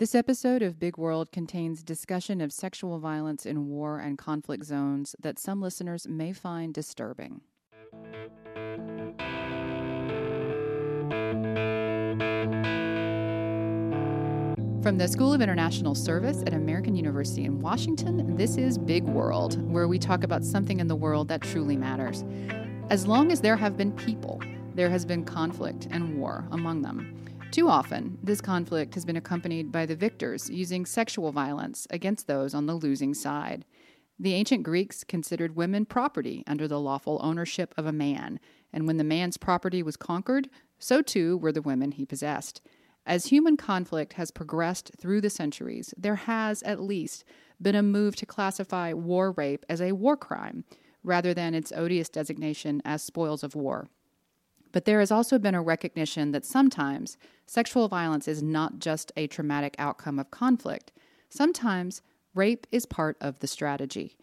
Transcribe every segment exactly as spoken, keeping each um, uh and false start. This episode of Big World contains discussion of sexual violence in war and conflict zones that some listeners may find disturbing. From the School of International Service at American University in Washington, this is Big World, where we talk about something in the world that truly matters. As long as there have been people, there has been conflict and war among them. Too often, this conflict has been accompanied by the victors using sexual violence against those on the losing side. The ancient Greeks considered women property under the lawful ownership of a man, and when the man's property was conquered, so too were the women he possessed. As human conflict has progressed through the centuries, there has, at least, been a move to classify war rape as a war crime, rather than its odious designation as spoils of war. But there has also been a recognition that sometimes sexual violence is not just a traumatic outcome of conflict. Sometimes rape is part of the strategy.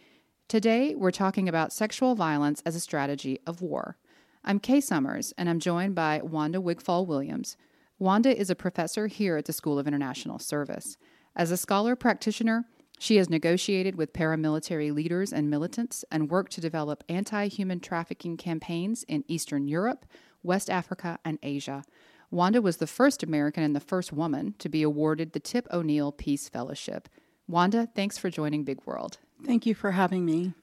Today, we're talking about sexual violence as a strategy of war. I'm Kay Summers, and I'm joined by Wanda Wigfall-Williams. Wanda is a professor here at the School of International Service. As a scholar practitioner, she has negotiated with paramilitary leaders and militants and worked to develop anti-human trafficking campaigns in Eastern Europe, West Africa, and Asia. Wanda was the first American and the first woman to be awarded the Tip O'Neill Peace Fellowship. Wanda, thanks for joining Big World. Thank you for having me.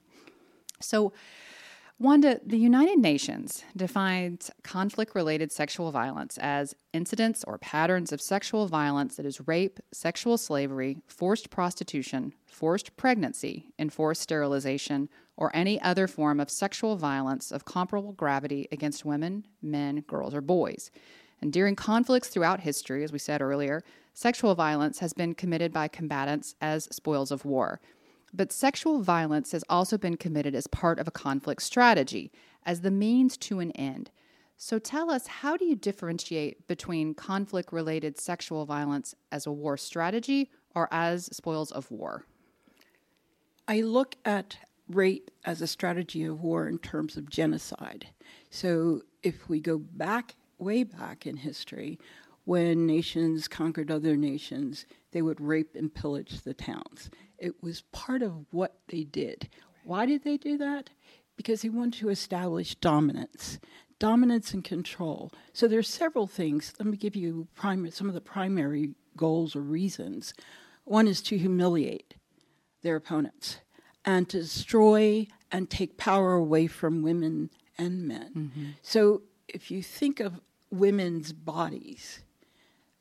So, Wanda, the United Nations defines conflict-related sexual violence as incidents or patterns of sexual violence that is rape, sexual slavery, forced prostitution, forced pregnancy, enforced sterilization, or any other form of sexual violence of comparable gravity against women, men, girls, or boys. And during conflicts throughout history, as we said earlier, sexual violence has been committed by combatants as spoils of war. But sexual violence has also been committed as part of a conflict strategy, as the means to an end. So tell us, how do you differentiate between conflict-related sexual violence as a war strategy or as spoils of war? I look at rape as a strategy of war in terms of genocide. So if we go back, way back in history, when nations conquered other nations, they would rape and pillage the towns. It was part of what they did. Why did they do that? Because they wanted to establish dominance, dominance and control. So there are several things. Let me give you prim- some of the primary goals or reasons. One is to humiliate their opponents and to destroy and take power away from women and men. Mm-hmm. So if you think of women's bodies,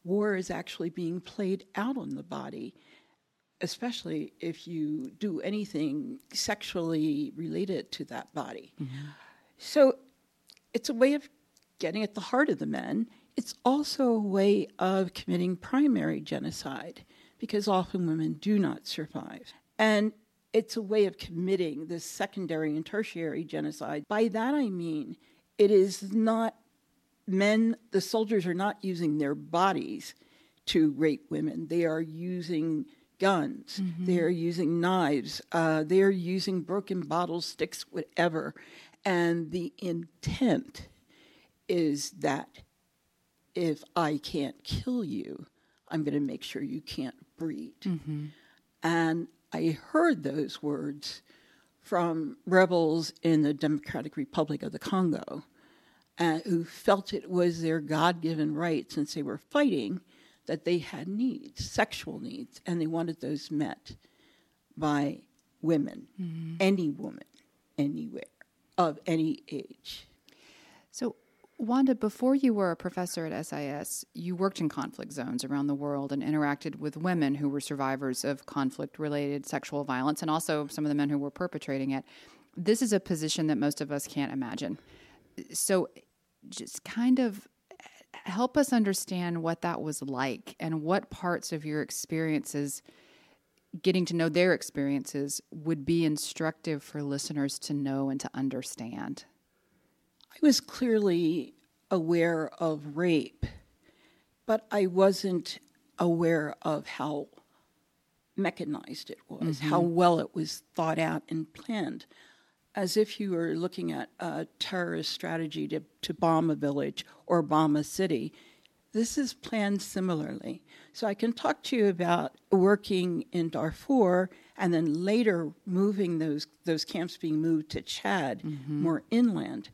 war is actually being played out on the body, especially if you do anything sexually related to that body. Mm-hmm. So it's a way of getting at the heart of the men. It's also a way of committing primary genocide, because often women do not survive. And it's a way of committing this secondary and tertiary genocide. By that I mean it is not men, the soldiers are not using their bodies to rape women. They are using guns. Mm-hmm. They are using knives. Uh, they are using broken bottles, sticks, whatever. And the intent is that if I can't kill you, I'm going to make sure you can't breed. Mm-hmm. And I heard those words from rebels in the Democratic Republic of the Congo, Uh, who felt it was their God-given right, since they were fighting, that they had needs, sexual needs, and they wanted those met by women, mm-hmm. any woman, anywhere, of any age. So, Wanda, before you were a professor at S I S, you worked in conflict zones around the world and interacted with women who were survivors of conflict-related sexual violence, and also some of the men who were perpetrating it. This is a position that most of us can't imagine. So just kind of help us understand what that was like and what parts of your experiences, getting to know their experiences, would be instructive for listeners to know and to understand. I was clearly aware of rape, but I wasn't aware of how mechanized it was, mm-hmm. how well it was thought out and planned. As if you were looking at a terrorist strategy to, to bomb a village or bomb a city, This is planned similarly. So I can talk to you about working in Darfur and then later moving those those camps being moved to Chad, mm-hmm. more inland.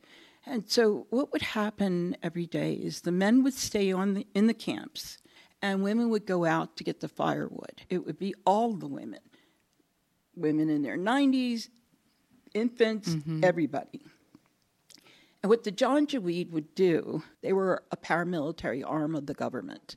And so what would happen every day is the men would stay on the, in the camps, and women would go out to get the firewood. It would be all the women, women in their nineties, infants, mm-hmm. everybody. And what the Janjaweed would do, they were a paramilitary arm of the government.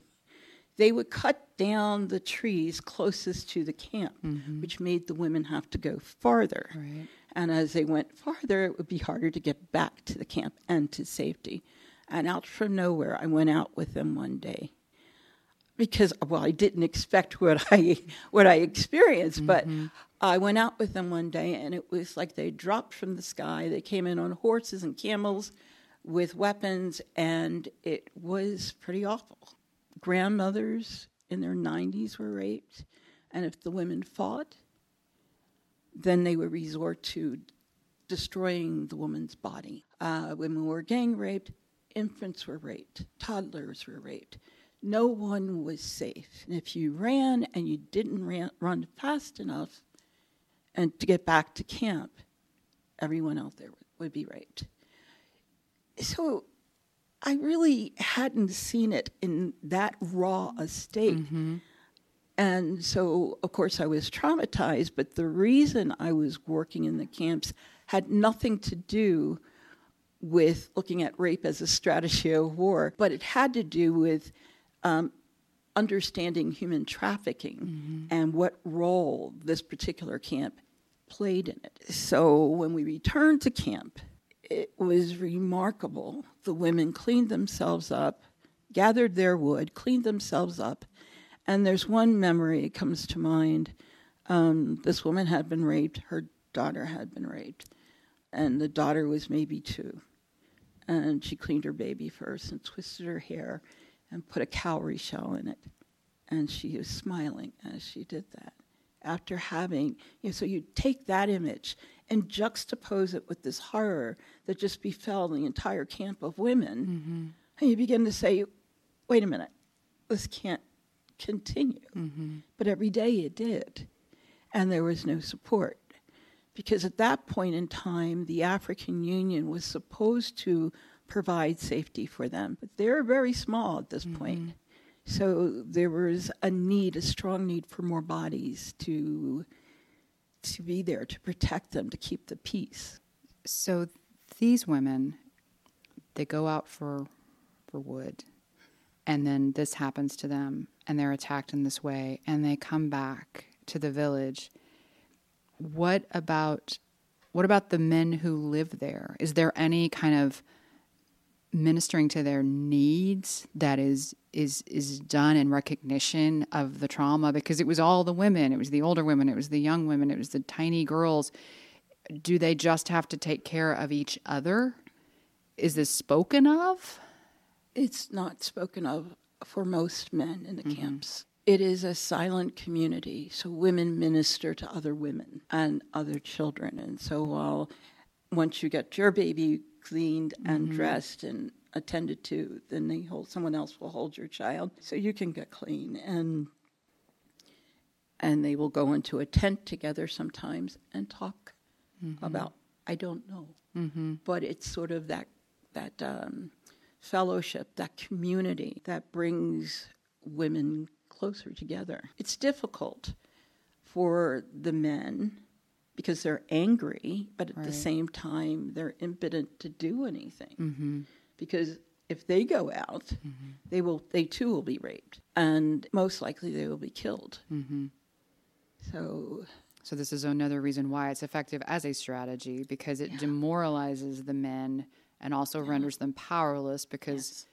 They would cut down the trees closest to the camp, mm-hmm. which made the women have to go farther. Right. And as they went farther, it would be harder to get back to the camp and to safety. And out from nowhere, I went out with them one day. Because, well, I didn't expect what I what I experienced, mm-hmm. but I went out with them one day, and it was like they dropped from the sky. They came in on horses and camels with weapons, and it was pretty awful. Grandmothers in their nineties were raped, and if the women fought, then they would resort to destroying the woman's body. Uh, women were gang raped, infants were raped, toddlers were raped. No one was safe. And if you ran and you didn't ran, run fast enough and to get back to camp, everyone out there would, would be raped. So I really hadn't seen it in that raw a state. Mm-hmm. And so, of course, I was traumatized, but the reason I was working in the camps had nothing to do with looking at rape as a strategy of war, but it had to do with Um, understanding human trafficking mm-hmm. and what role this particular camp played in it. So when we returned to camp, it was remarkable. The women cleaned themselves up, gathered their wood, cleaned themselves up, and there's one memory that comes to mind. Um, this woman had been raped. Her daughter had been raped, and the daughter was maybe two. And she cleaned her baby first and twisted her hair and put a cowrie shell in it. And she was smiling as she did that. After having, you know, so you take that image and juxtapose it with this horror that just befell the entire camp of women, mm-hmm. and you begin to say, wait a minute, this can't continue. Mm-hmm. But every day it did, and there was no support. Because at that point in time, the African Union was supposed to provide safety for them. But they're very small at this mm-hmm. point. So there was a need, a strong need for more bodies to to be there, to protect them, to keep the peace. So these women, they go out for for wood, and then this happens to them, and they're attacked in this way, and they come back to the village. What about what about the men who live there? Is there any kind of ministering to their needs that is is is done in recognition of the trauma? Because it was all the women, it was the older women, it was the young women, it was the tiny girls. Do they just have to take care of each other? Is this spoken of? It's not spoken of for most men in the mm-hmm. camps. It is a silent community, so women minister to other women and other children. And so while once you get your baby cleaned and mm-hmm. dressed and attended to, then they hold, someone else will hold your child so you can get clean. And and they will go into a tent together sometimes and talk mm-hmm. about, I don't know. Mm-hmm. But it's sort of that, that um, fellowship, that community that brings women closer together. It's difficult for the men because they're angry, but at right. the same time, they're impotent to do anything. Mm-hmm. Because if they go out, mm-hmm. they will, they too will be raped. And most likely they will be killed. Mm-hmm. So so this is another reason why it's effective as a strategy, because it yeah. demoralizes the men and also yeah. renders them powerless because yes.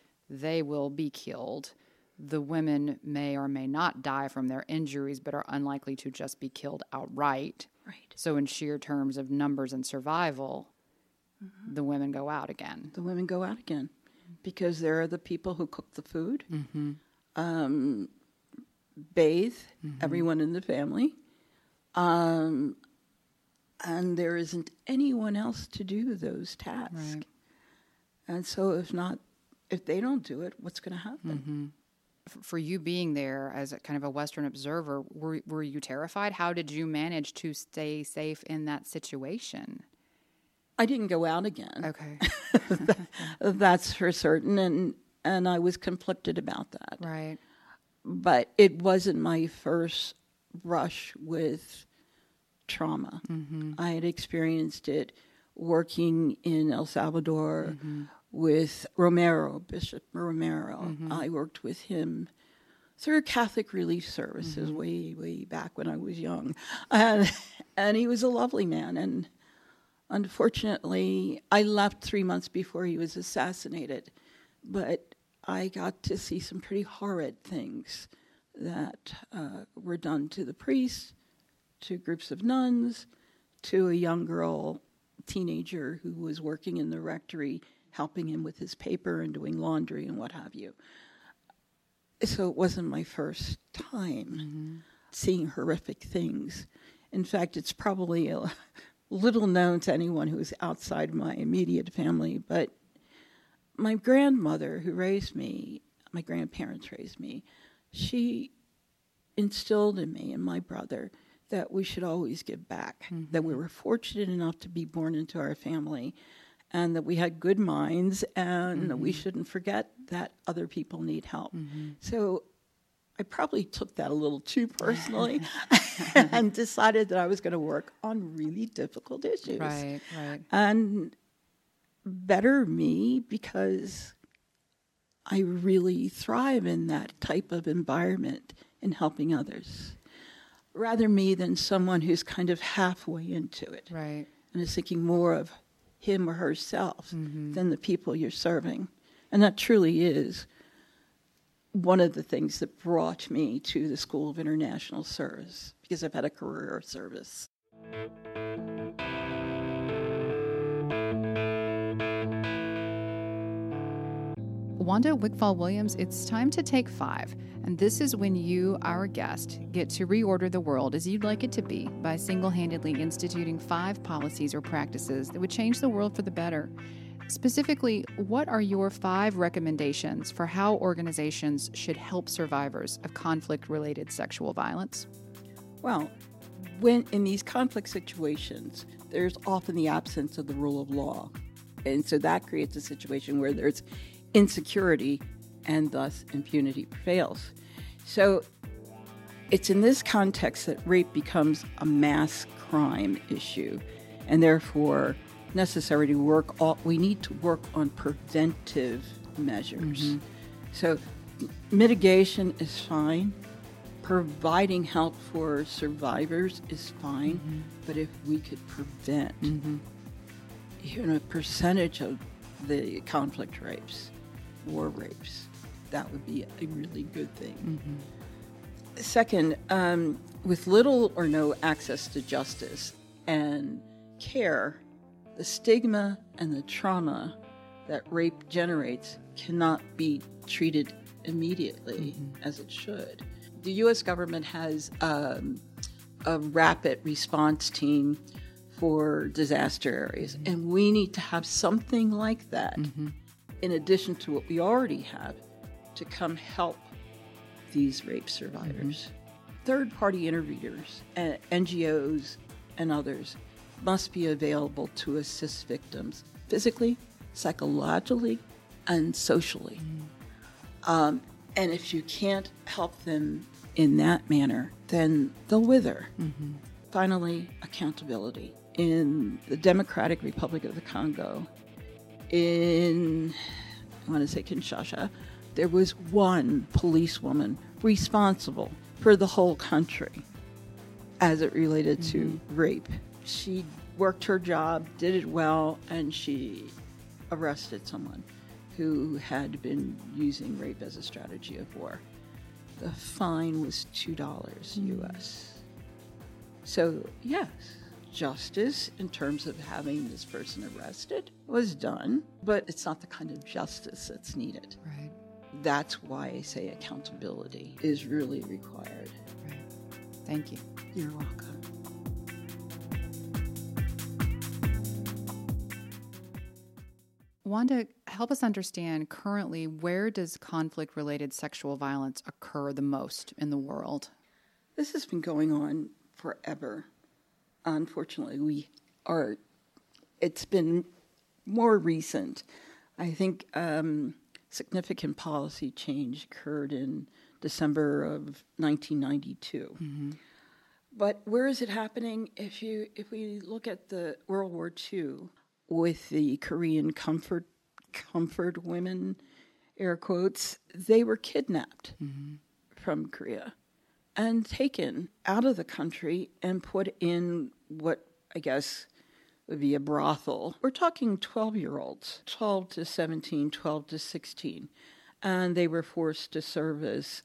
they will be killed. The women may or may not die from their injuries, but are unlikely to just be killed outright. Right. So in sheer terms of numbers and survival, mm-hmm. the women go out again. The women go out again because they're the people who cook the food, mm-hmm. um, bathe mm-hmm. everyone in the family, um, and there isn't anyone else to do those tasks. Right. And so if not, if they don't do it, what's going to happen? Mm-hmm. For you being there as a kind of a Western observer, were were you terrified? How did you manage to stay safe in that situation? I didn't go out again. Okay. that, that's for certain, and and I was conflicted about that. Right. But it wasn't my first brush with trauma. Mm-hmm. I had experienced it working in El Salvador mm-hmm. with Romero, Bishop Romero. Mm-hmm. I worked with him through Catholic Relief Services mm-hmm. way, way back when I was young. And, and he was a lovely man. And unfortunately, I left three months before he was assassinated. But I got to see some pretty horrid things that uh, were done to the priests, to groups of nuns, to a young girl, teenager who was working in the rectory, helping him with his paper and doing laundry and what have you. So it wasn't my first time mm-hmm. seeing horrific things. In fact, it's probably a little known to anyone who's outside my immediate family, but my grandmother who raised me, my grandparents raised me, she instilled in me and my brother that we should always give back, mm-hmm. that we were fortunate enough to be born into our family and that we had good minds and mm-hmm. we shouldn't forget that other people need help. Mm-hmm. So I probably took that a little too personally and decided that I was going to work on really difficult issues. Right, right. And better me, because I really thrive in that type of environment in helping others. Rather me than someone who's kind of halfway into it. Right. And is thinking more of him or herself mm-hmm. than the people you're serving. And that truly is one of the things that brought me to the School of International Service, because I've had a career of service. Wanda Wigfall-Williams, it's time to take five. And this is when you, our guest, get to reorder the world as you'd like it to be by single-handedly instituting five policies or practices that would change the world for the better. Specifically, what are your five recommendations for how organizations should help survivors of conflict-related sexual violence? Well, when in these conflict situations, there's often the absence of the rule of law. And so that creates a situation where there's insecurity, and thus impunity prevails. So it's in this context that rape becomes a mass crime issue, and therefore necessary to work all, we need to work on preventive measures. Mm-hmm. So mitigation is fine, providing help for survivors is fine, mm-hmm. but if we could prevent mm-hmm. you know, a percentage of the conflict rapes, war rapes, that would be a really good thing. Mm-hmm. Second, um, with little or no access to justice and care, the stigma and the trauma that rape generates cannot be treated immediately mm-hmm. as it should. The U S government has um, a rapid response team for disaster areas, mm-hmm. and we need to have something like that. Mm-hmm. In addition to what we already have, to come help these rape survivors. Mm-hmm. Third-party interveners, uh, N G Os, and others must be available to assist victims physically, psychologically, and socially. Mm-hmm. Um, and if you can't help them in that manner, then they'll wither. Mm-hmm. Finally, accountability. In the Democratic Republic of the Congo, in, I want to say Kinshasa, there was one policewoman responsible for the whole country as it related mm-hmm. to rape. She worked her job, did it well, and she arrested someone who had been using rape as a strategy of war. The fine was two dollars mm-hmm. U S. So, yes. Justice in terms of having this person arrested was done, but it's not the kind of justice that's needed. Right. That's why I say accountability is really required. Right. Thank you. You're welcome. Wanda, help us understand currently, where does conflict-related sexual violence occur the most in the world? This has been going on forever. Unfortunately, we are. It's been more recent. I think um, significant policy change occurred in December of nineteen ninety-two. Mm-hmm. But where is it happening? If you if we look at the World War Two with the Korean comfort comfort women, air quotes, they were kidnapped mm-hmm. from Korea and taken out of the country and put in what I guess would be a brothel. We're talking twelve-year-olds, twelve to seventeen, twelve to sixteen, and they were forced to serve as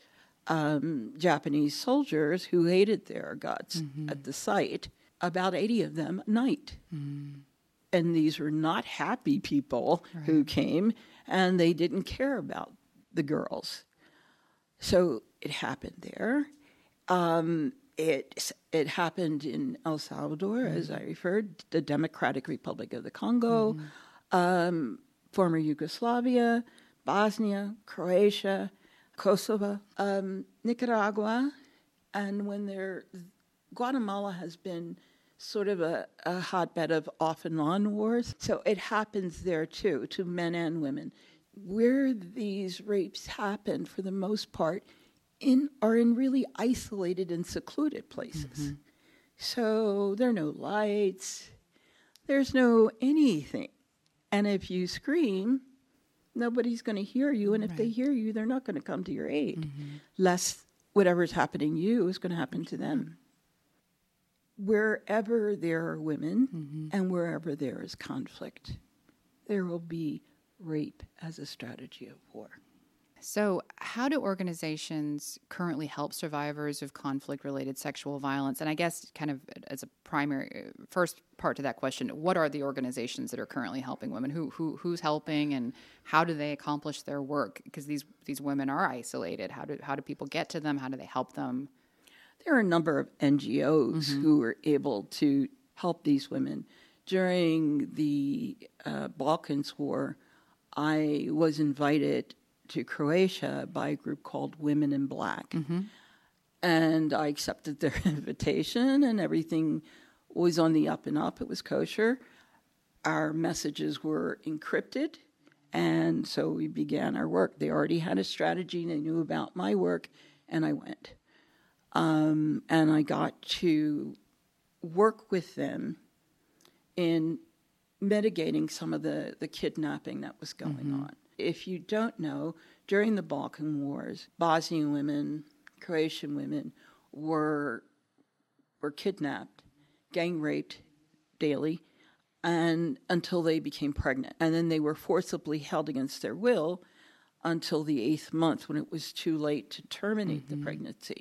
Um, Japanese soldiers who hated their guts mm-hmm. at the site, about eighty of them a night. Mm. And these were not happy people right. who came, and they didn't care about the girls. So it happened there. Um, it, it happened in El Salvador, mm. as I referred, the Democratic Republic of the Congo, mm. um, former Yugoslavia, Bosnia, Croatia, Kosovo, um, Nicaragua, and when they're, Guatemala has been sort of a, a hotbed of off and on wars. So it happens there too, to men and women. Where these rapes happen, for the most part, in are in really isolated and secluded places. Mm-hmm. So there are no lights, there's no anything. And if you scream, nobody's going to hear you, and if right. they hear you, they're not going to come to your aid, mm-hmm. lest whatever's happening to you is going to happen to them. Wherever there are women mm-hmm. and wherever there is conflict, there will be rape as a strategy of war. So how do organizations currently help survivors of conflict-related sexual violence? And I guess kind of as a primary first part to that question, what are the organizations that are currently helping women? Who who who's helping, and how do they accomplish their work? Because these these women are isolated. How do how do people get to them? How do they help them? There are a number of N G Os mm-hmm. who were able to help these women. During the uh, Balkan War, I was invited to Croatia by a group called Women in Black. Mm-hmm. And I accepted their invitation, and everything was on the up and up. It was kosher. Our messages were encrypted, and so we began our work. They already had a strategy, and they knew about my work, and I went. Um, and I got to work with them in mitigating some of the, the kidnapping that was going mm-hmm. on. If you don't know, during the Balkan Wars, Bosnian women, Croatian women were were kidnapped, gang raped daily, and until they became pregnant. And then they were forcibly held against their will until the eighth month, when it was too late to terminate mm-hmm. the pregnancy.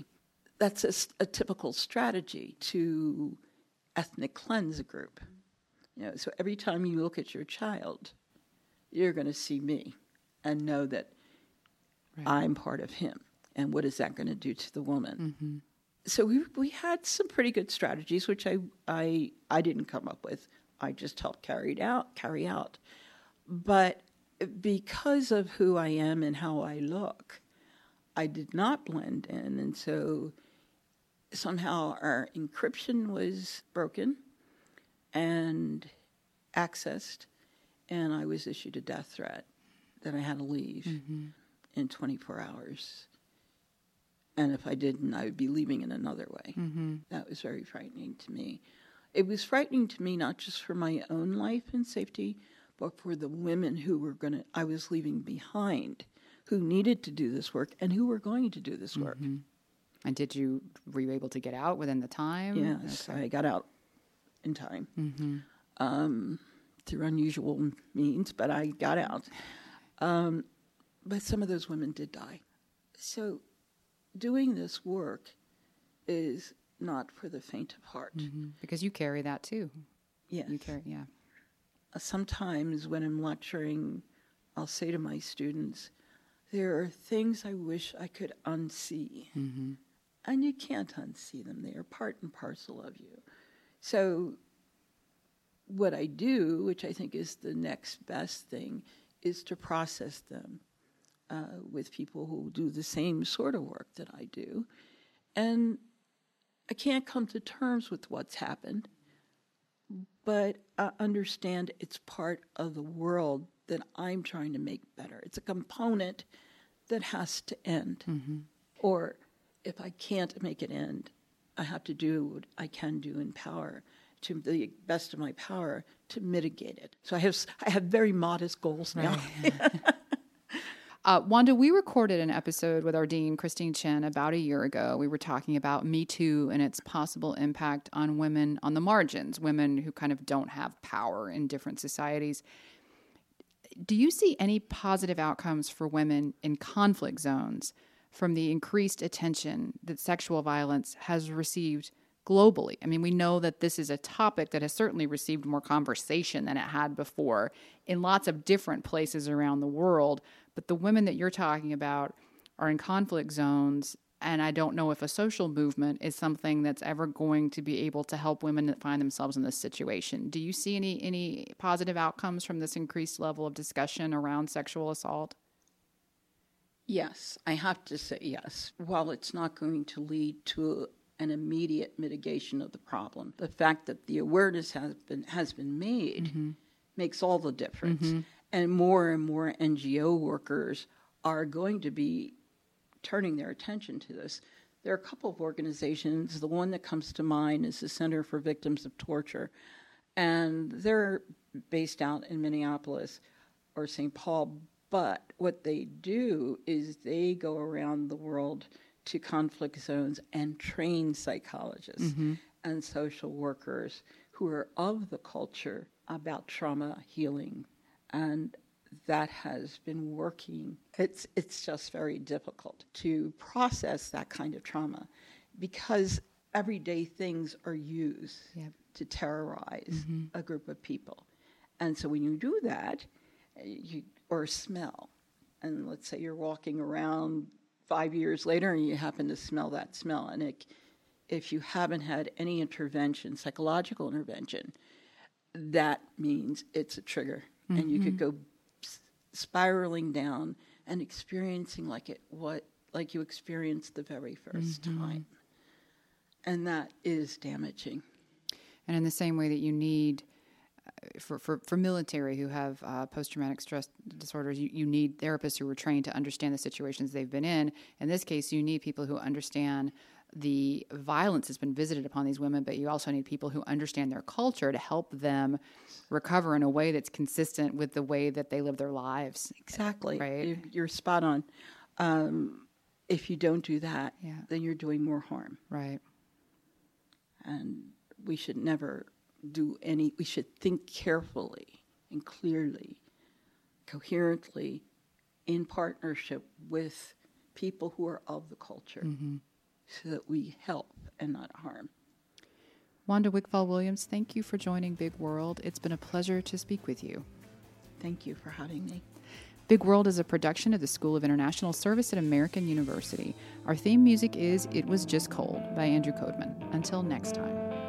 That's a, a typical strategy to ethnic cleanse a group. You know, so every time you look at your child, you're going to see me and know that right. I'm part of him. And what is that going to do to the woman? Mm-hmm. So we we had some pretty good strategies, which I, I I didn't come up with. I just helped carry out. Carry out. But because of who I am and how I look, I did not blend in. And so somehow our encryption was broken and accessed, and I was issued a death threat that I had to leave mm-hmm. in twenty-four hours. And if I didn't, I would be leaving in another way. Mm-hmm. That was very frightening to me. It was frightening to me not just for my own life and safety, but for the women who were going to, I was leaving behind, who needed to do this work and who were going to do this mm-hmm. work. And did you, were you able to get out within the time? Yes, okay. I got out in time. Mm-hmm. Um, through unusual means, but I got out. Um, but some of those women did die. So doing this work is not for the faint of heart. Mm-hmm. Because you carry that too. Yes. You carry, yeah. Sometimes when I'm lecturing, I'll say to my students, there are things I wish I could unsee. Mm-hmm. And you can't unsee them. They are part and parcel of you. So what I do, which I think is the next best thing, is to process them uh, with people who do the same sort of work that I do. And I can't come to terms with what's happened, but I understand it's part of the world that I'm trying to make better. It's a component that has to end. Mm-hmm. Or if I can't make it end, I have to do what I can do in power, to the best of my power, to mitigate it. So I have I have very modest goals now. Right. Uh, Wanda, we recorded an episode with our dean, Christine Chen, about a year ago. We were talking about Me Too and its possible impact on women on the margins, women who kind of don't have power in different societies. Do you see any positive outcomes for women in conflict zones from the increased attention that sexual violence has received globally? I mean, we know that this is a topic that has certainly received more conversation than it had before in lots of different places around the world. But the women that you're talking about are in conflict zones, and I don't know if a social movement is something that's ever going to be able to help women that find themselves in this situation. Do you see any any positive outcomes from this increased level of discussion around sexual assault? Yes, I have to say yes. While it's not going to lead to an immediate mitigation of the problem, the fact that the awareness has been has been made mm-hmm. makes all the difference. Mm-hmm. And more and more N G O workers are going to be turning their attention to this. There are a couple of organizations. The one that comes to mind is the Center for Victims of Torture. And they're based out in Minneapolis or Saint Paul. But what they do is they go around the world to conflict zones and train psychologists mm-hmm. and social workers who are of the culture about trauma healing. And that has been working. It's it's just very difficult to process that kind of trauma because everyday things are used yep. to terrorize mm-hmm. a group of people. And so when you do that, you or smell, and let's say you're walking around five years later and you happen to smell that smell, and it, if you haven't had any intervention, psychological intervention, that means it's a trigger. Mm-hmm. And you could go spiraling down and experiencing like it what like you experienced the very first mm-hmm. time, and that is damaging. And in the same way that you need uh, for, for for military who have uh, post-traumatic stress disorders, you, you need therapists who are trained to understand the situations they've been in. In this case, you need people who understand the violence has been visited upon these women, but you also need people who understand their culture to help them recover in a way that's consistent with the way that they live their lives. Exactly. Right? You're spot on. Um, if you don't do that, yeah. then you're doing more harm. Right. And we should never do any, we should think carefully and clearly, coherently, in partnership with people who are of the culture. Mm-hmm. So that we help and not harm. Wanda Wigfall-Williams, thank you for joining Big World. It's been a pleasure to speak with you. Thank you for having me. Big World is a production of the School of International Service at American University. Our theme music is It Was Just Cold by Andrew Codeman. Until next time.